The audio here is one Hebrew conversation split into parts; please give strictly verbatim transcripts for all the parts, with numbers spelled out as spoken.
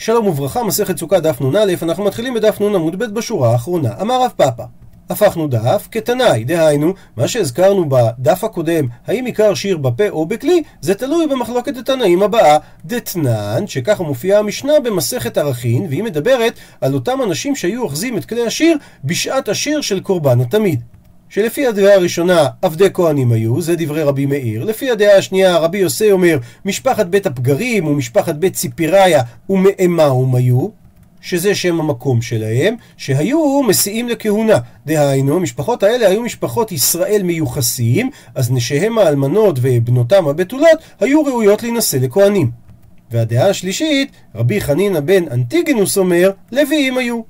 שלום וברכה, מסכת סוכה דף נון א', אנחנו מתחילים בדף נון עמוד ב' בשורה האחרונה. אמר רב פאפה, הפכנו דף כתנאי, דהיינו, מה שהזכרנו בדף הקודם, האם עיקר שיר בפה או בכלי, זה תלוי במחלוקת התנאים הבאה, דתנן, שככה מופיעה המשנה במסכת ערכין, והיא מדברת על אותם אנשים שהיו אוחזים את כלי השיר בשעת השיר של קורבן התמיד. שלפי הדעה הראשונה עבדי כהנים היו, זה דברי רבי מאיר. לפי הדעה השנייה רבי יוסי אומר משפחת בית הפגרים ומשפחת בית ציפיריה ומאמאום היו, שזה שם המקום שלהם, שהיו מסיעים לכהונה. דהיינו, המשפחות האלה היו משפחות ישראל מיוחסים, אז נשיהם האלמנות ובנותם הבתולות היו ראויות להינשא לכהנים. והדעה השלישית, רבי חנינא בן אנטיגנוס אומר לוויים היו,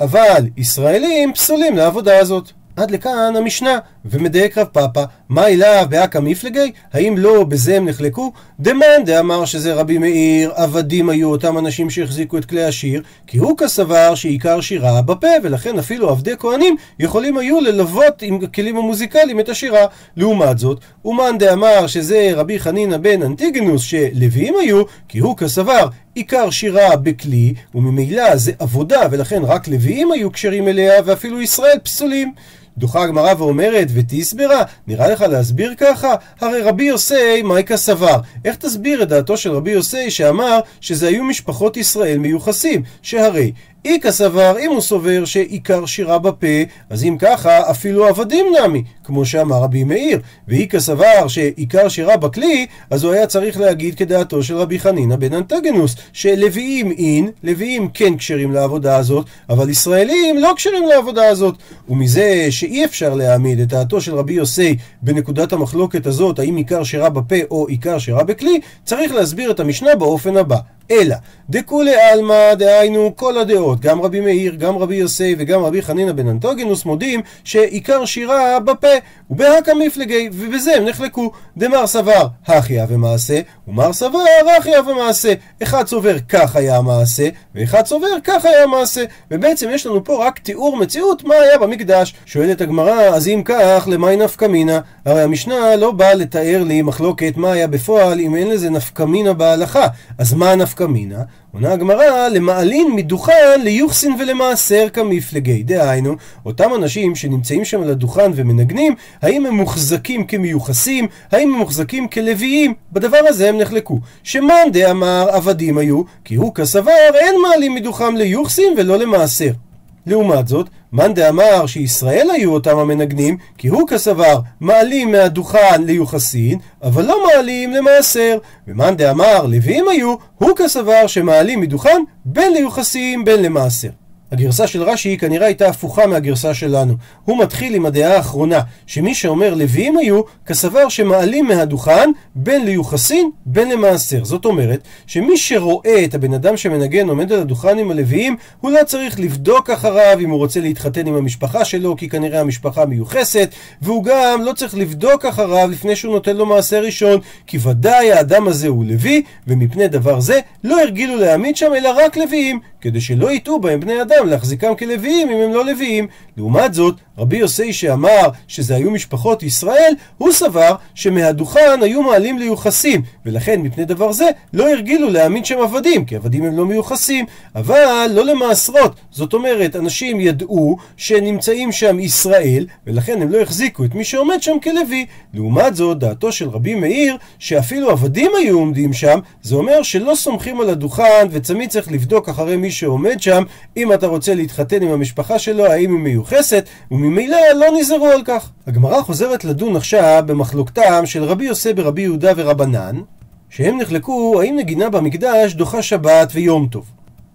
אבל ישראלים פסולים לעבודה הזאת. עד לכאן המשנה, ומדייק רב פאפה, מה אליו באקה מפלגי? האם לא בזה הם נחלקו? דמנדה אמר שזה רבי מאיר, עבדים היו אותם אנשים שהחזיקו את כלי השיר, כי הוא כסבר שעיקר שירה בפה, ולכן אפילו עבדי כהנים יכולים היו ללוות עם כלים המוזיקליים את השירה. לעומת זאת, ומנדה אמר שזה רבי חנינא בן אנטיגנוס שלוויים היו, כי הוא כסבר עיקר שירה בכלי, וממילא זה עבודה, ולכן רק לוויים היו קשרים אליה, ואפילו ישראל פסולים. דוחה הגמרא ואומרת, ותסברה, נראה לך להסביר ככה? הרי רבי יוסי מייקה סבר. איך תסביר את דעתו של רבי יוסי שאמר שזה היו משפחות ישראל מיוחסים? שהרי איקה סבר, אם הוא סובר שעיקר שירה בפה, אז אם ככה אפילו עבדים נמי, כמו שאמר רבי מאיר. ואיקה סבר שעיקר שירה בכלי, אז הוא היה צריך להגיד כדעתו של רבי חנינא בן אנטיגנוס, שלוויים אין, לוויים כן קשרים לעבודה הזאת, אבל ישראלים לא קשרים לעבודה הזאת. ומזה שאי אפשר להעמיד את דעתו של רבי יוסי בנקודת המחלוקת הזאת, האם עיקר שירה בפה או עיקר שירה בכלי, צריך להסביר את המשנה באופן הבא. אלא, דקולי אלמה, דהיינו כל הדעות, גם רבי מאיר, גם רבי יוסי וגם רבי חנינא בן אנטיגנוס מודים שעיקר שירה בפה, ובהקה מפלגי, ובזה הם נחלקו. דמר סבר, הכיה ומעשה, ומר סבר, הכיה ומעשה. אחד סובר כך היה המעשה, ואחד סובר כך היה המעשה. ובעצם יש לנו פה רק תיאור מציאות מה היה במקדש. שואלת הגמרא, אז אם כך, למאי נפקא מינה? הרי המשנה לא באה לתאר לי מחלוקת מה היה בפועל, אם אין לזה נפקא מינה בהלכה. אז מה נפקא קמינה? עונה הגמרא, למעלין מדוכן ליוחסין ולמעשר כמפלגי, דהיינו, אותם אנשים שנמצאים שם על הדוכן ומנגנים, האם הם מוחזקים כמיוחסים, האם הם מוחזקים כלוויים? בדבר הזה הם נחלקו. שמנדה אמר עבדים היו, כי הוא כסבר אין מעלין מדוכם ליוחסין ולא למעשר. לעומת זאת, מנדה אמר שישראל היו אותם המנגנים, כי הוא כסבר מעלים מהדוכן ליוחסין, אבל לא מעלים למעשר. ומנדה אמר לוויים היו, הוא כסבר שמעלים מדוכן בין ליוחסין בין למעשר. הגרסה של רשי כנראה הייתה הפוכה מהגרסה שלנו. הוא מתחיל עם הדעה האחרונה, שמי שאומר לוויים היו, כסבר שמעלים מהדוכן בין ליוחסין בין למעשר. זאת אומרת, שמי שרואה את הבן אדם שמנגן עומד על הדוכן עם הלוויים, הוא לא צריך לבדוק אחריו אם הוא רוצה להתחתן עם המשפחה שלו, כי כנראה המשפחה מיוחסת, והוא גם לא צריך לבדוק אחריו לפני שהוא נותן לו מעשר ראשון, כי ודאי האדם הזה הוא לוי, ומפני דבר זה לא הרגילו להעמיד שם אלא רק לוויים, כדי שלא יטעו בהם בני אדם להחזיקם כלוויים אם הם לא לוויים. לעומת זאת, רבי יוסי שאמר שזה היו משפחות ישראל, הוא סבר שמהדוכן היו מעלים ליוחסים, ולכן מפני דבר זה לא הרגילו להעמיד שהם עבדים, כי עבדים הם לא מיוחסים, אבל לא למעשרות. זאת אומרת, אנשים ידעו שנמצאים שם ישראל, ולכן הם לא החזיקו את מי שעומד שם כלוי. לעומת זאת, דעתו של רבי מאיר שאפילו עבדים היו עומדים שם, זה אומר שלא סומכים על הדוכן, וצמיד צריך לבדוק אחרי מי שעומד שם, אם אתה רוצה להתחתן עם המשפחה שלו, האם היא מיוחסת, וממילא לא נזהרו על כך. הגמרא חוזרת לדון עכשיו במחלוקתם של רבי יוסי בר יהודה ורבנן, שהם נחלקו האם נגינה במקדש דוחה שבת ויום טוב.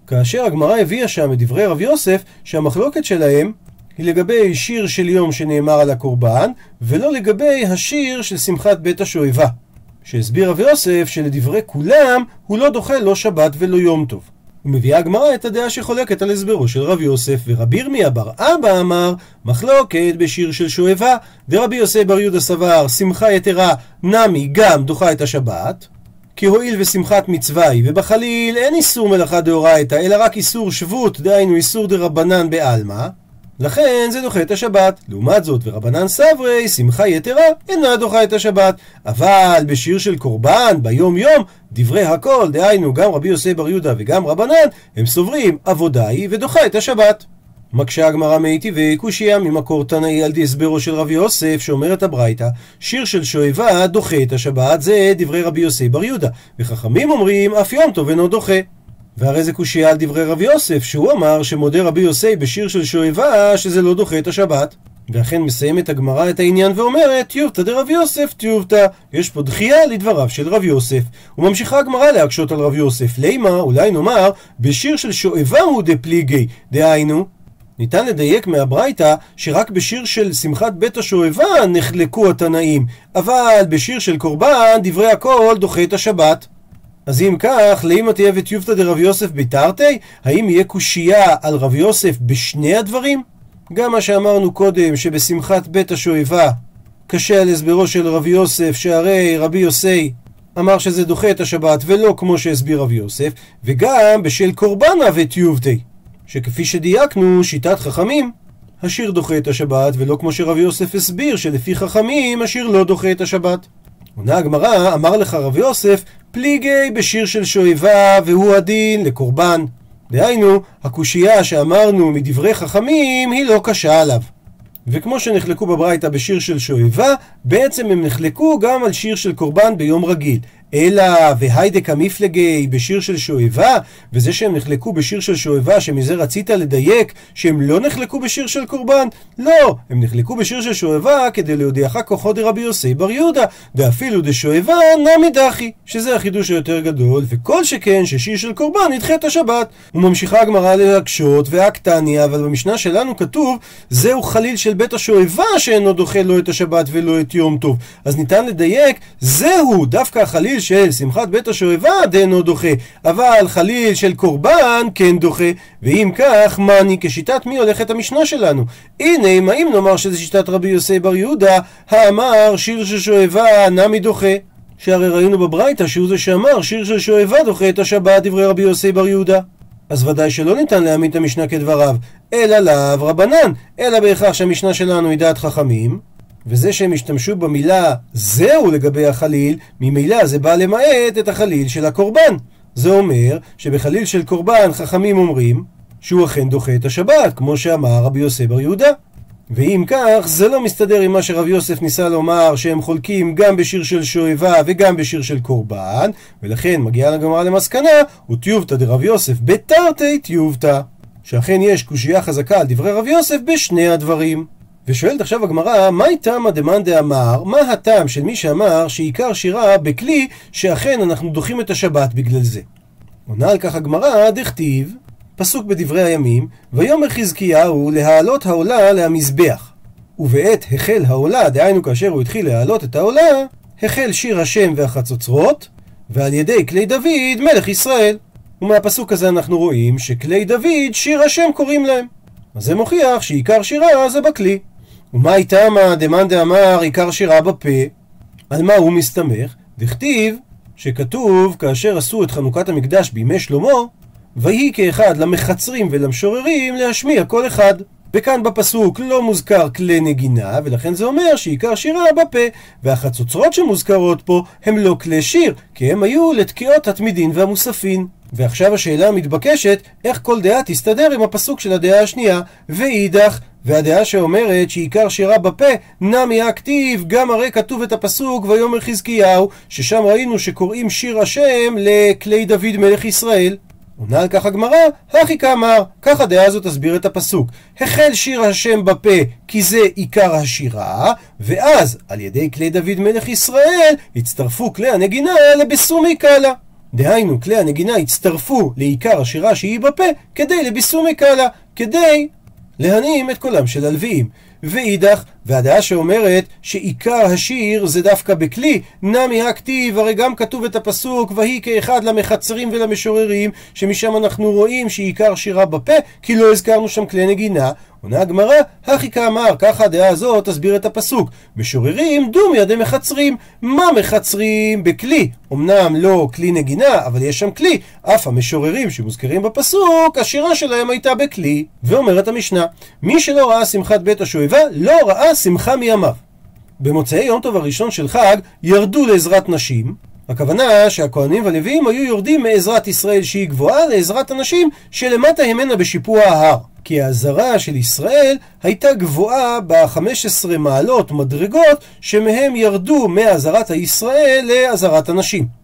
כאשר הגמרא הביאה שם את דברי רבי יוסף, שהמחלוקת שלהם היא לגבי שיר של יום שנאמר על הקורבן, ולא לגבי השיר של שמחת בית השואבה, שהסביר רבי יוסף שלדברי כולם הוא לא דוחה לא שבת ולא יום טוב. ומביאה הגמרא את הדעה שחולקת על הסברו של רבי יוסף, ורבי ירמיה בר אבא אמר מחלוקת בשיר של שואבה, דרבי יוסי בר יהודה סבר שמחה יתרה נמי גם דוחה את השבת, כי הועיל ושמחת מצווה היא, ובחליל אין איסור מלאכה דאורייתא אלא רק איסור שבות, דהיינו איסור דרבנן בעלמא, לכן זה דוחה את השבת. לעומת זאת, ורבנן סברי, שמחה יתרה, אינה דוחה את השבת. אבל בשיר של קורבן, ביום יום, דברי הכל, דהיינו גם רבי יוסי בר יהודה וגם רבנן, הם סוברים עבודה היא ודוחה את השבת. מקשה הגמרא מיטיבי קושיה ממקור תנאי על דסברו של רבי יוסף שאומרת הברייתא, שיר של שואבה דוחה את השבת, זה דברי רבי יוסי בר יהודה, וחכמים אומרים אף יום טוב אינו דוחה. והרי זה קושיה על דברי רבי יוסף שהוא אמר שמודה רבי יוסי בשיר של שואבה שזה לא דוחה את השבת. ואכן מסיימת הגמרא את העניין ואומרת טיובתא דרבי יוסף טיובתא, יש פה דחייה לדבריו של רבי יוסף. וממשיכה הגמרא להקשות על רבי יוסף, לימה אולי נאמר בשיר של שואבה הוא דפליגי, דהיינו ניתן לדייק מהברייתא שרק בשיר של שמחת בית השואבה נחלקו התנאים, אבל בשיר של קורבן דברי הכל דוחה את השבת. אז אם כך, לאמא תהיה וטיובתא דרבי יוסף ביתרתי, האם יהיה קושייה על רבי יוסף בשני הדברים? גם מה שאמרנו קודם שבשמחת בית השואבה קשה על הסברו של רבי יוסף, שהרי רבי יוסי אמר שזה דוחה את השבת ולא כמו שהסביר רבי יוסף, וגם בשל קורבנה וטיובתי, שכפי שדייקנו, שיטת חכמים, השיר דוחה את השבת, ולא כמו שרבי יוסף הסביר, שלפי חכמים השיר לא דוחה את השבת. עונה הגמרא, אמר לך רבי יוסף, פליגי בשיר של שואבה, והוא הדין לקורבן. דהיינו, הקושייה שאמרנו מדברי חכמים, היא לא קשה עליו. וכמו שנחלקו בברייתא בשיר של שואבה, בעצם הם נחלקו גם על שיר של קורבן ביום רגיל. אלא והיידק המפלגי בשיר של שואבה, וזה שהם נחלקו בשיר של שואבה שמזה רצית לדייק שהם לא נחלקו בשיר של קורבן, לא, הם נחלקו בשיר של שואבה כדי להודיעך כוחו דרבי יוסי בר יהודה, ואפילו דשואבה נמי דחי, שזה החידוש היותר גדול, וכל שכן ששיר של קורבן ידחה את השבת. וממשיכה הגמרא להקשות והקטניה, אבל במשנה שלנו כתוב זהו חליל של בית השואבה שאינו דוחה לא את השבת ולא את יום טוב, אז ניתן לדייק זהו דווקא החליל של שמחת בית השואבה דנו דוחה, אבל חליל של קורבן כן דוחה. ואם כך, מני, כשיטת מי הולכת המשנה שלנו? הנה, מה אם נאמר שזה שיטת רבי יוסי בר יהודה האמר שיר של שואבה נמי דוחה, שהרי ראינו בברייתא שהוא זה שאמר שיר של שואבה דוחה את השבת דברי רבי יוסי בר יהודה, אז ודאי שלא ניתן להעמיד את המשנה כדבריו אלא לאו רבנן, אלא בהכרח שהמשנה שלנו היא דעת חכמים, וזה שהם השתמשו במילה זהו לגבי החליל, ממילה זה בא למעט את החליל של הקורבן. זה אומר שבחליל של קורבן חכמים אומרים שהוא אכן דוחה את השבת, כמו שאמר רבי יוסי בר יהודה. ואם כך, זה לא מסתדר עם מה שרב יוסף ניסה לומר, שהם חולקים גם בשיר של שואבה וגם בשיר של קורבן, ולכן מגיעה הגמרא למסקנה, וטיובתא דרב יוסף בתרתי טיובתא, שאכן יש קושיה חזקה על דברי רב יוסף בשני הדברים. ושואלת עכשיו הגמרא, מה הטעם הדמן דאמר, מה הטעם של מי שאמר שעיקר שירה בכלי שאכן אנחנו דוחים את השבת בגלל זה? עונה על כך הגמרא, דכתיב, פסוק בדברי הימים, ויאמר חזקיהו להעלות העולה למזבח. ובעת החל העולה, דהיינו כאשר הוא התחיל להעלות את העולה, החל שיר השם והחצוצרות, ועל ידי כלי דוד מלך ישראל. ומהפסוק הזה אנחנו רואים שכלי דוד שיר השם קוראים להם. אז זה מוכיח שעיקר שירה זה בכלי. ומה הייתה מה דמאן דאמר עיקר שירה בפה? על מה הוא מסתמך? דכתיב שכתוב כאשר עשו את חנוכת המקדש בימי שלמה, והיא כאחד למחצרים ולמשוררים להשמיע כל אחד. וכאן בפסוק לא מוזכר כלי נגינה, ולכן זה אומר שעיקר שירה בפה, והחצוצרות שמוזכרות פה הם לא כלי שיר, כי הם היו לתקיעות התמידין והמוספין. ועכשיו השאלה המתבקשת, איך כל דעה תסתדר עם הפסוק של הדעה השנייה, ואידך, והדעה שאומרת שעיקר שירה בפה נמי הכתיב, גם הרי כתוב את הפסוק ויאמר חזקיהו, ששם ראינו שקוראים שיר השם לכלי דוד מלך ישראל. עונה על כך הגמרא, הכי כאמר, כך הדעה הזאת תסביר את הפסוק, החל שיר השם בפה כי זה עיקר השירה, ואז על ידי כלי דוד מלך ישראל הצטרפו כלי הנגינה לביסומי קלה, דהיינו כלי הנגינה הצטרפו לעיקר השירה שהיא בפה כדי לביסומי קלה, כדי להנים את קולם של הלוויים. ואידך, והדעה שאומרת שעיקר השיר זה דווקא בכלי, נמי הכתיב, הרי גם כתוב את הפסוק והיא כאחד למחצרים ולמשוררים, שמשם אנחנו רואים שעיקר שירה בפה, כי לא הזכרנו שם כלי נגינה. עונה הגמרא, הכי כאמר, ככה הדעה הזאת תסביר את הפסוק, משוררים דו מידי מחצרים. מה מחצרים? בכלי, אמנם לא כלי נגינה, אבל יש שם כלי. אף המשוררים שמוזכרים בפסוק, השירה שלהם הייתה בכלי. ואומרת המשנה, מי שלא ראה שמחת בית השואבה לא ראה שמחה מימיו. במוצאי יום טוב הראשון של חג ירדו לעזרת נשים, הכוונה שהכהנים והלוויים היו יורדים מעזרת ישראל שהיא גבוהה לעזרת הנשים שלמטה המנה בשיפוע ההר, כי העזרה של ישראל הייתה גבוהה ב-חמש עשרה מעלות מדרגות שמהם ירדו מעזרת הישראל לעזרת הנשים.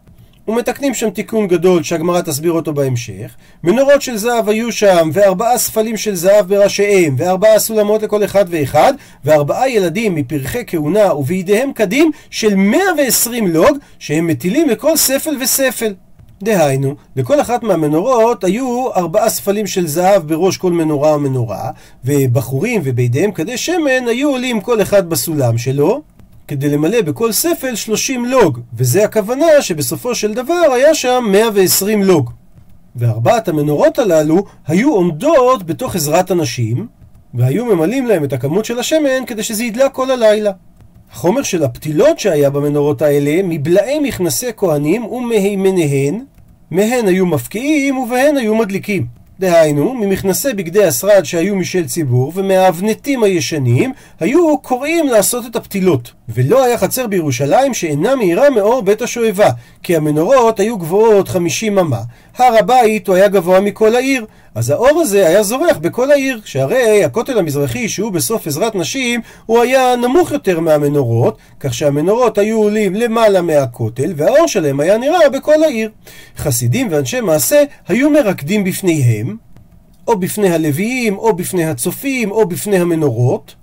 ומתקנים שם תיקון גדול שהגמרא תסביר אותו בהמשך. מנורות של זהב היו שם, וארבעה ספלים של זהב בראשיהם, וארבעה סולמות לכל אחד ואחד, וארבעה ילדים מפרחי כהונה ובידיהם קדים של מאה ועשרים לוג שהם מטילים לכל ספל וספל. דהיינו, לכל אחת מהמנורות היו ארבעה ספלים של זהב בראש כל מנורה ומנורה, ובחורים ובידיהם קדי שמן היו עולים כל אחד בסולם שלו, כדי למלא בכל ספל שלושים לוג, וזה הכוונה שבסופו של דבר היה שם מאה ועשרים לוג. וארבעת המנורות הללו היו עומדות בתוך עזרת הנשים, והיו ממלאים להם את הכמות של השמן כדי שזה ידלק כל הלילה. החומר של הפתילות שהיה במנורות האלה, מבלעי מכנסי כהנים ומהימניהן, מהן היו מפקיעים ובהן היו מדליקים. דהיינו, ממכנסי בגדי השרד שהיו משל ציבור ומהאבנתים הישנים היו קוראים לעשות את הפתילות. ולא היה חצר בירושלים שאינה מהירה מאור בית השואבה, כי המנורות היו גבוהות חמישים אמה. הר הבית הוא היה גבוה מכל העיר, אז האור הזה היה זורח בכל העיר, שהרי הכותל המזרחי שהוא בסוף עזרת נשים הוא היה נמוך יותר מהמנורות, כך שהמנורות היו עולים למעלה מהכותל והאור שלהם היה נראה בכל העיר. חסידים ואנשי מעשה היו מרקדים בפניהם, או בפני הלוויים, או בפני הצופים, או בפני המנורות,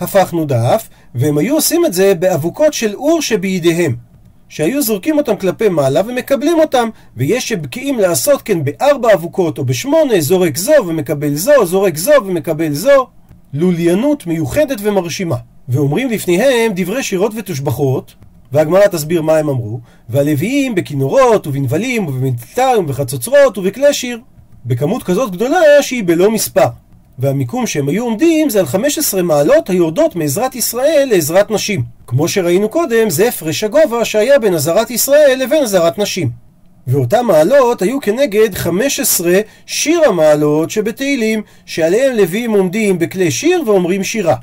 הפכנו דף, והם היו עושים את זה באבוקות של אור שבידיהם, שהיו זורקים אותם כלפי מעלה ומקבלים אותם, ויש שבקיעים לעשות כן בארבע אבוקות או בשמונה, זורק זו ומקבל זו, זורק זו ומקבל זו, לוליינות מיוחדת ומרשימה. ואומרים לפניהם דברי שירות ותושבחות, והגמרא תסביר מה הם אמרו, והלוויים בכינורות ובנבלים ובמטלטרים ובחצוצרות ובכלי שיר, בכמות כזאת גדולה שהיא בלא מספר. והמיקום שהם היו עומדים זה על חמש עשרה מעלות היורדות מעזרת ישראל לעזרת נשים. כמו שראינו קודם, זה הפרש הגובה שהיה בין עזרת ישראל לבין עזרת נשים. ואותה מעלות היו כנגד חמש עשרה שיר המעלות שבתהילים, שעליהם לוויים עומדים בכלי שיר ואומרים שירה.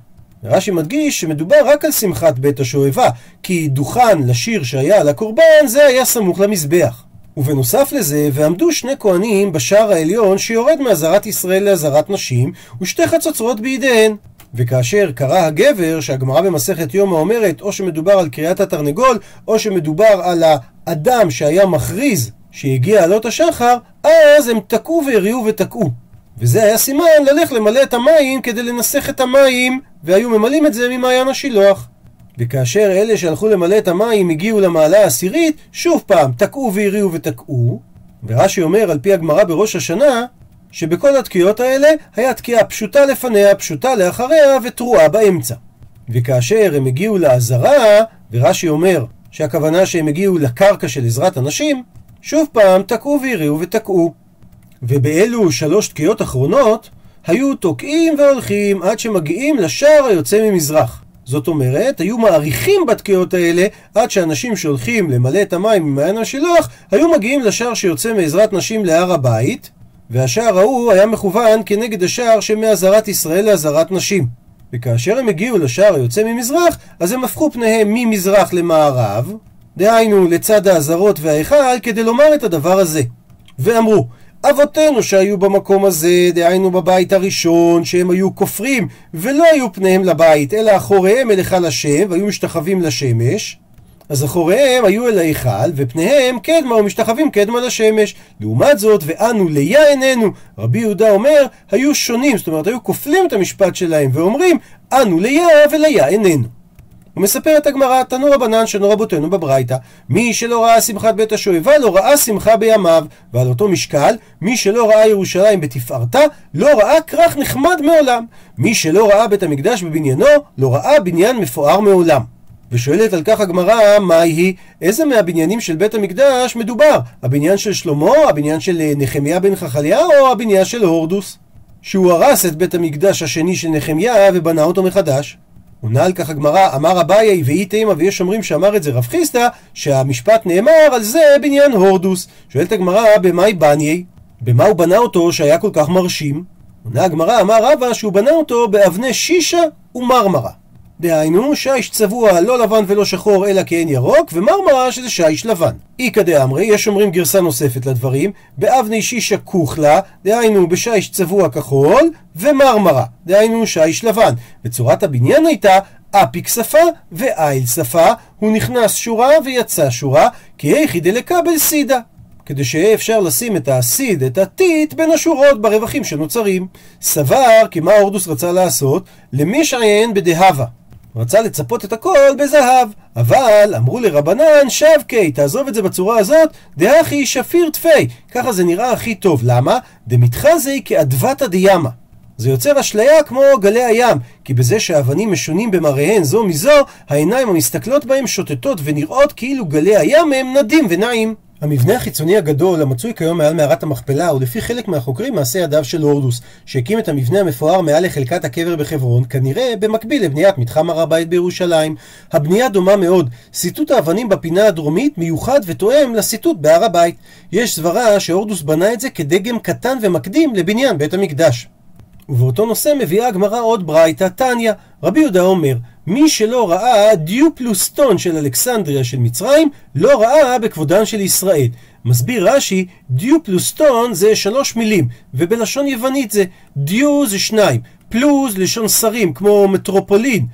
רשי מדגיש שמדובר רק על שמחת בית השואבה, כי דוכן לשיר שהיה על הקורבן זה היה סמוך למזבח. ובנוסף לזה, ועמדו שני כהנים בשער העליון שיורד מעזרת ישראל לעזרת נשים, ושתי חצוצרות בידיהן. וכאשר קרא הגבר, שהגמרא במסכת יומא אומרת, או שמדובר על קריאת התרנגול, או שמדובר על האדם שהיה מכריז שהגיע עלות השחר, אז הם תקעו והריעו ותקעו. וזה היה סימן ללך למלא את המים כדי לנסח את המים, והיו ממלאים את זה ממעיין השילוח. וכאשר אלה שהלכו למלא את המים הגיעו למעלה העשירית, שוב פעם תקעו והריעו ותקעו. ורש"י אומר על פי הגמרא בראש השנה, שבכל התקיעות האלה היה תקיעה פשוטה לפניה, פשוטה לאחריה ותרועה באמצע. וכאשר הם הגיעו לעזרה, ורש"י אומר שהכוונה שהם הגיעו לקרקע של עזרת הנשים, שוב פעם תקעו והריעו ותקעו. ובאלו שלוש תקיעות אחרונות היו תוקעים והולכים עד שמגיעים לשער היוצא ממזרח. זאת אומרת, היו מעריכים בתקיעות האלה עד שאנשים שהולכים למלא את המים ממעיין השילוח היו מגיעים לשער שיוצא מעזרת נשים להר הבית, והשער ההוא היה מכוון כנגד השער שמעזרת ישראל לעזרת נשים. וכאשר הם הגיעו לשער היוצא ממזרח, אז הם הפכו פניהם ממזרח למערב, דהיינו לצד העזרות וההיכל, כדי לומר את הדבר הזה. ואמרו, אבותינו שהיו במקום הזה, דהיינו בבית הראשון, שהם היו כופרים ולא היו פניהם לבית, אלא אחוריהם אל היכל השם, והיו משתחווים לשמש. אז אחוריהם היו אל ההיכל, ופניהם קדמה ומשתחווים קדמה לשמש. לעומת זאת, ואנו ליה עינינו, רבי יהודה אומר, היו שונים, זאת אומרת, היו כופלים את המשפט שלהם ואומרים, אנו ליה וליה עינינו. ומספרת הגמרא, תנו רבנן שנו רבותינו בברייתא, מי שלא ראה שמחת בית השואבה לא ראה שמחה בימיו, ועל אותו משקל, מי שלא ראה ירושלים בתפארתה לא ראה כרך נחמד מעולם, מי שלא ראה בית המקדש בבניינו לא ראה בניין מפואר מעולם. ושואלת על כך הגמרא, מהי היא? איזה מהבניינים של בית המקדש מדובר? הבניין של שלמה, הבניין של נחמיה בן חכליה, או הבניין של הורדוס? שהוא הרס את בית המקדש השני של נחמיה ובנה אותו מחדש. עונה על כך הגמרא, אמר אביי והיא תימא, ויש אומרים שאמר את זה רב חיסדא, שהמשפט נאמר על זה בניין הורדוס. שואלת הגמרא, במאי בניי? במה הוא בנה אותו שהיה כל כך מרשים? עונה הגמרא, אמר רבא שהוא בנה אותו באבני שישה ומרמרה. דהיינו, שיש צבוע לא לבן ולא שחור אלא כאין ירוק, ומרמרה שזה שיש לבן. איקא דאמרי, יש אומרים גרסה נוספת לדברים, באבני שישה כוכלה, דהיינו בשיש צבוע כחול ומרמרה, דהיינו שיש לבן. וצורת הבניין הייתה אפי כספה ואיל שפה, הוא נכנס שורה ויצא שורה, כי היחידי לקבל סידה, כדי שיהיה אפשר לשים את הסיד, את הטית, בין השורות ברווחים שנוצרים. סבר, כי מה הורדוס רצה לעשות? למשעין בדהבה. רצה לצפות את הכל בזהב, אבל אמרו לרבנן, שבקי, תעזוב את זה בצורה הזאת, דהכי שפיר תפי, ככה זה נראה הכי טוב. למה? דמתחזי כאדוותא דימה. זה יוצר אשליה כמו גלי הים, כי בזה שהאבנים משונים במראיהן זו מזו, העיניים המסתכלות בהם שוטטות ונראות כאילו גלי הים הם נדים ונעים. המבנה החיצוני הגדול המצוי כיום מעל מערת המכפלה הוא לפי חלק מהחוקרים מעשה ידיו של הורדוס, שהקים את המבנה המפואר מעל לחלקת הקבר בחברון, כנראה במקביל לבניית מתחם הר הבית בירושלים. הבנייה דומה מאוד, סיטוט האבנים בפינה הדרומית מיוחד ותואם לסיטוט בהר הבית. יש סברה שהורדוס בנה את זה כדגם קטן ומקדים לבניין בית המקדש. ובאותו נושא מביאה הגמרא עוד ברייתא, תניא, רבי יהודה אומר, מי שלא ראה דיו פלוסטון של אלכסנדריה של מצרים, לא ראה בכבודן של ישראל. מסביר רשי, דיו פלוסטון זה שלוש מילים, ובלשון יוונית זה דיו זה שניים, פלוס לשון שרים כמו מטרופולין,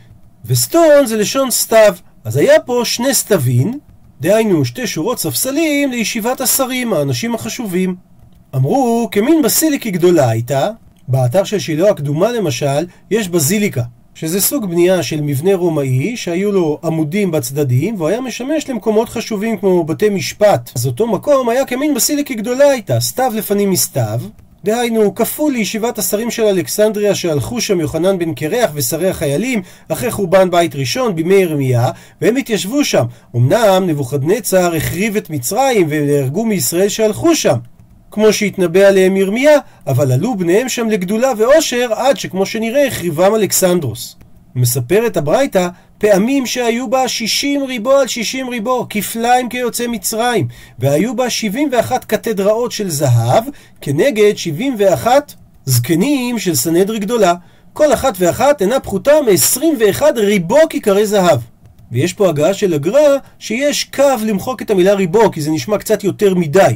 וסטון זה לשון סתיו. אז היה פה שני סתבין, דהיינו שתי שורות ספסלים לישיבת השרים, האנשים החשובים. אמרו, כמין בסיליקי גדולה הייתה, באתר של שילה הקדומה למשל, יש בזיליקה, שזה סוג בנייה של מבנה רומאי שהיו לו עמודים בצדדים, והיה משמש למקומות חשובים כמו בתי משפט. אז אותו מקום היה כמין בסיליקה גדולה הייתה, סתיו לפנים מסתיו, דהיינו כפול לישיבת השרים של אלכסנדריה שהלכו שם יוחנן בן קרח ושרי החיילים אחרי חורבן בית ראשון בימי ירמיה, והם התיישבו שם. אמנם נבוכדנצר החריב את מצרים ונהרגו מישראל שהלכו שם, כמו שהתנבא עליהם ירמיה, אבל עלו בניהם שם לגדולה ואושר, עד שכמו שנראה החריבם אלכסנדרוס. מספרת הברייתא, פעמים שהיו בה שישים ריבו על שישים ריבו, כפליים כיוצא מצרים, והיו בה שבעים ואחת קתדראות של זהב, כנגד שבעים ואחת זקנים של סנהדרין גדולה. כל אחת ואחת אינה פחותה מ-עשרים ואחת ריבו כיכרי זהב. ויש פה הגעה של הגר"א שיש קו למחוק את המילה ריבו, כי זה נשמע קצת יותר מדי.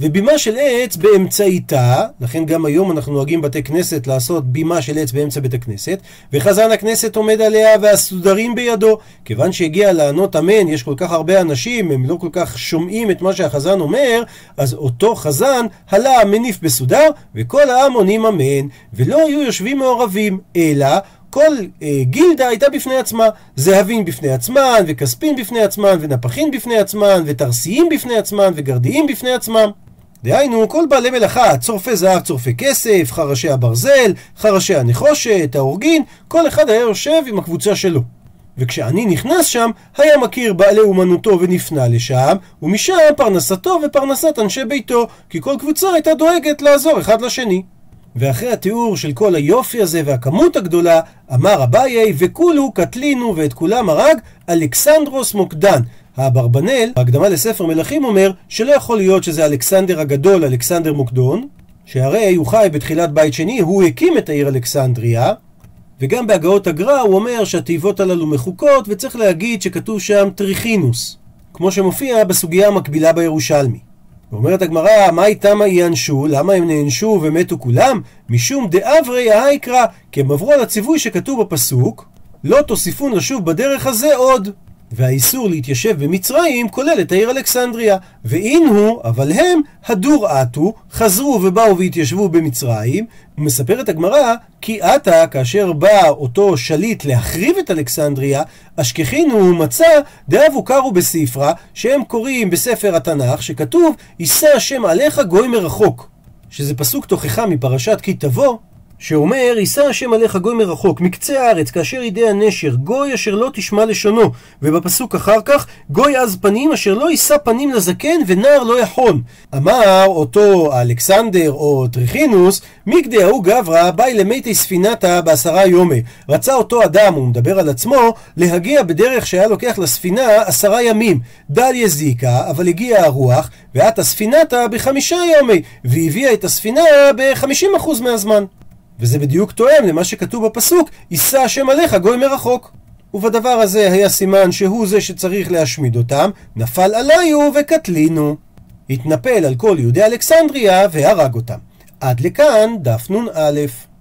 ובימה של עץ באמצעיתה, לכן גם היום אנחנו נוהגים בתי כנסת לעשות בימה של עץ באמצע בית הכנסת, וחזן הכנסת עומד עליה והסודרים בידו. כיוון שהגיע לענות אמן, יש כל כך הרבה אנשים, הם לא כל כך שומעים את מה שהחזן אומר, אז אותו חזן הלה מניף בסודר, וכל העם עונים אמן, ולא היו יושבים מעורבים, אלא כל אה, גילדה הייתה בפני עצמה, זהבים בפני עצמן, וכספין בפני עצמן, ונפחין בפני עצמן, ותרסיים בפני עצמן, וגרדיים בפני עצמם. דהיינו, כל בעלי מלאכה, צורפי זהב, צורפי כסף, חרשי הברזל, חרשי הנחושת, האורגין, כל אחד היה יושב עם הקבוצה שלו. וכשאני נכנס שם, היה מכיר בעלי אומנותו ונפנה לשם, ומשם פרנסתו ופרנסת אנשי ביתו, כי כל קבוצה הייתה דואגת לעזור אחד לשני. ואחרי התיאור של כל היופי הזה והכמות הגדולה, אמר אביי, וכולו קטלינו ואת כולם הרג אלכסנדרוס מוקדן. האברבנאל, בהקדמה לספר מלכים, אומר שלא יכול להיות שזה אלכסנדר הגדול, אלכסנדר מוקדון, שהרי הוא חי בתחילת בית שני, הוא הקים את העיר אלכסנדריה, וגם בהגאות הגר"א הוא אומר שהתיבות הללו מחוקות, וצריך להגיד שכתוב שם טרכינוס, כמו שמופיע בסוגיה המקבילה בירושלמי. ואומרת הגמרא, מהי תמה יענשו? למה הם נענשו ומתו כולם? משום דאברי ההיקרא, כי הם עברו על הציווי שכתוב בפסוק, לא תוסיפון לשוב בדרך הזה עוד. והאיסור להתיישב במצרים כולל את העיר אלכסנדריה, ואין הוא, אבל הם, הדור עתו, חזרו ובאו והתיישבו במצרים. ומספרת הגמרא, כי עתה, כאשר בא אותו שליט להחריב את אלכסנדריה, אשכחינו הוא מצא דאבו קרו בספרה, שהם קוראים בספר התנ"ך, שכתוב, יישא השם עליך גוי מרחוק. שזה פסוק תוכחה מפרשת כי תבוא, שאומר, יישא השם עליך גוי מרחוק, מקצה הארץ, כאשר ידי הנשר, גוי אשר לא תשמע לשונו. ובפסוק אחר כך, גוי אז פנים אשר לא יישא פנים לזקן ונער לא יחון. אמר אותו אלכסנדר או טרכינוס, מגדי ההוא גברא, באי למתי ספינתה בעשרה יומי. רצה אותו אדם, הוא מדבר על עצמו, להגיע בדרך שהיה לוקח לספינה עשרה ימים. דל יזיקה, אבל הגיעה הרוח, ואת הספינתה בחמישה יומי, והביאה את הספינה בחמישים אחוז מהזמן. וזה בדיוק תואם למה שכתוב בפסוק, יישא השם עליך גוי מרחוק. ובדבר הזה היה סימן שהוא זה שצריך להשמיד אותם, נפל עליו וקטלינו. התנפל על כל יהודי אלכסנדריה והרג אותם. עד לכאן דף נון א'.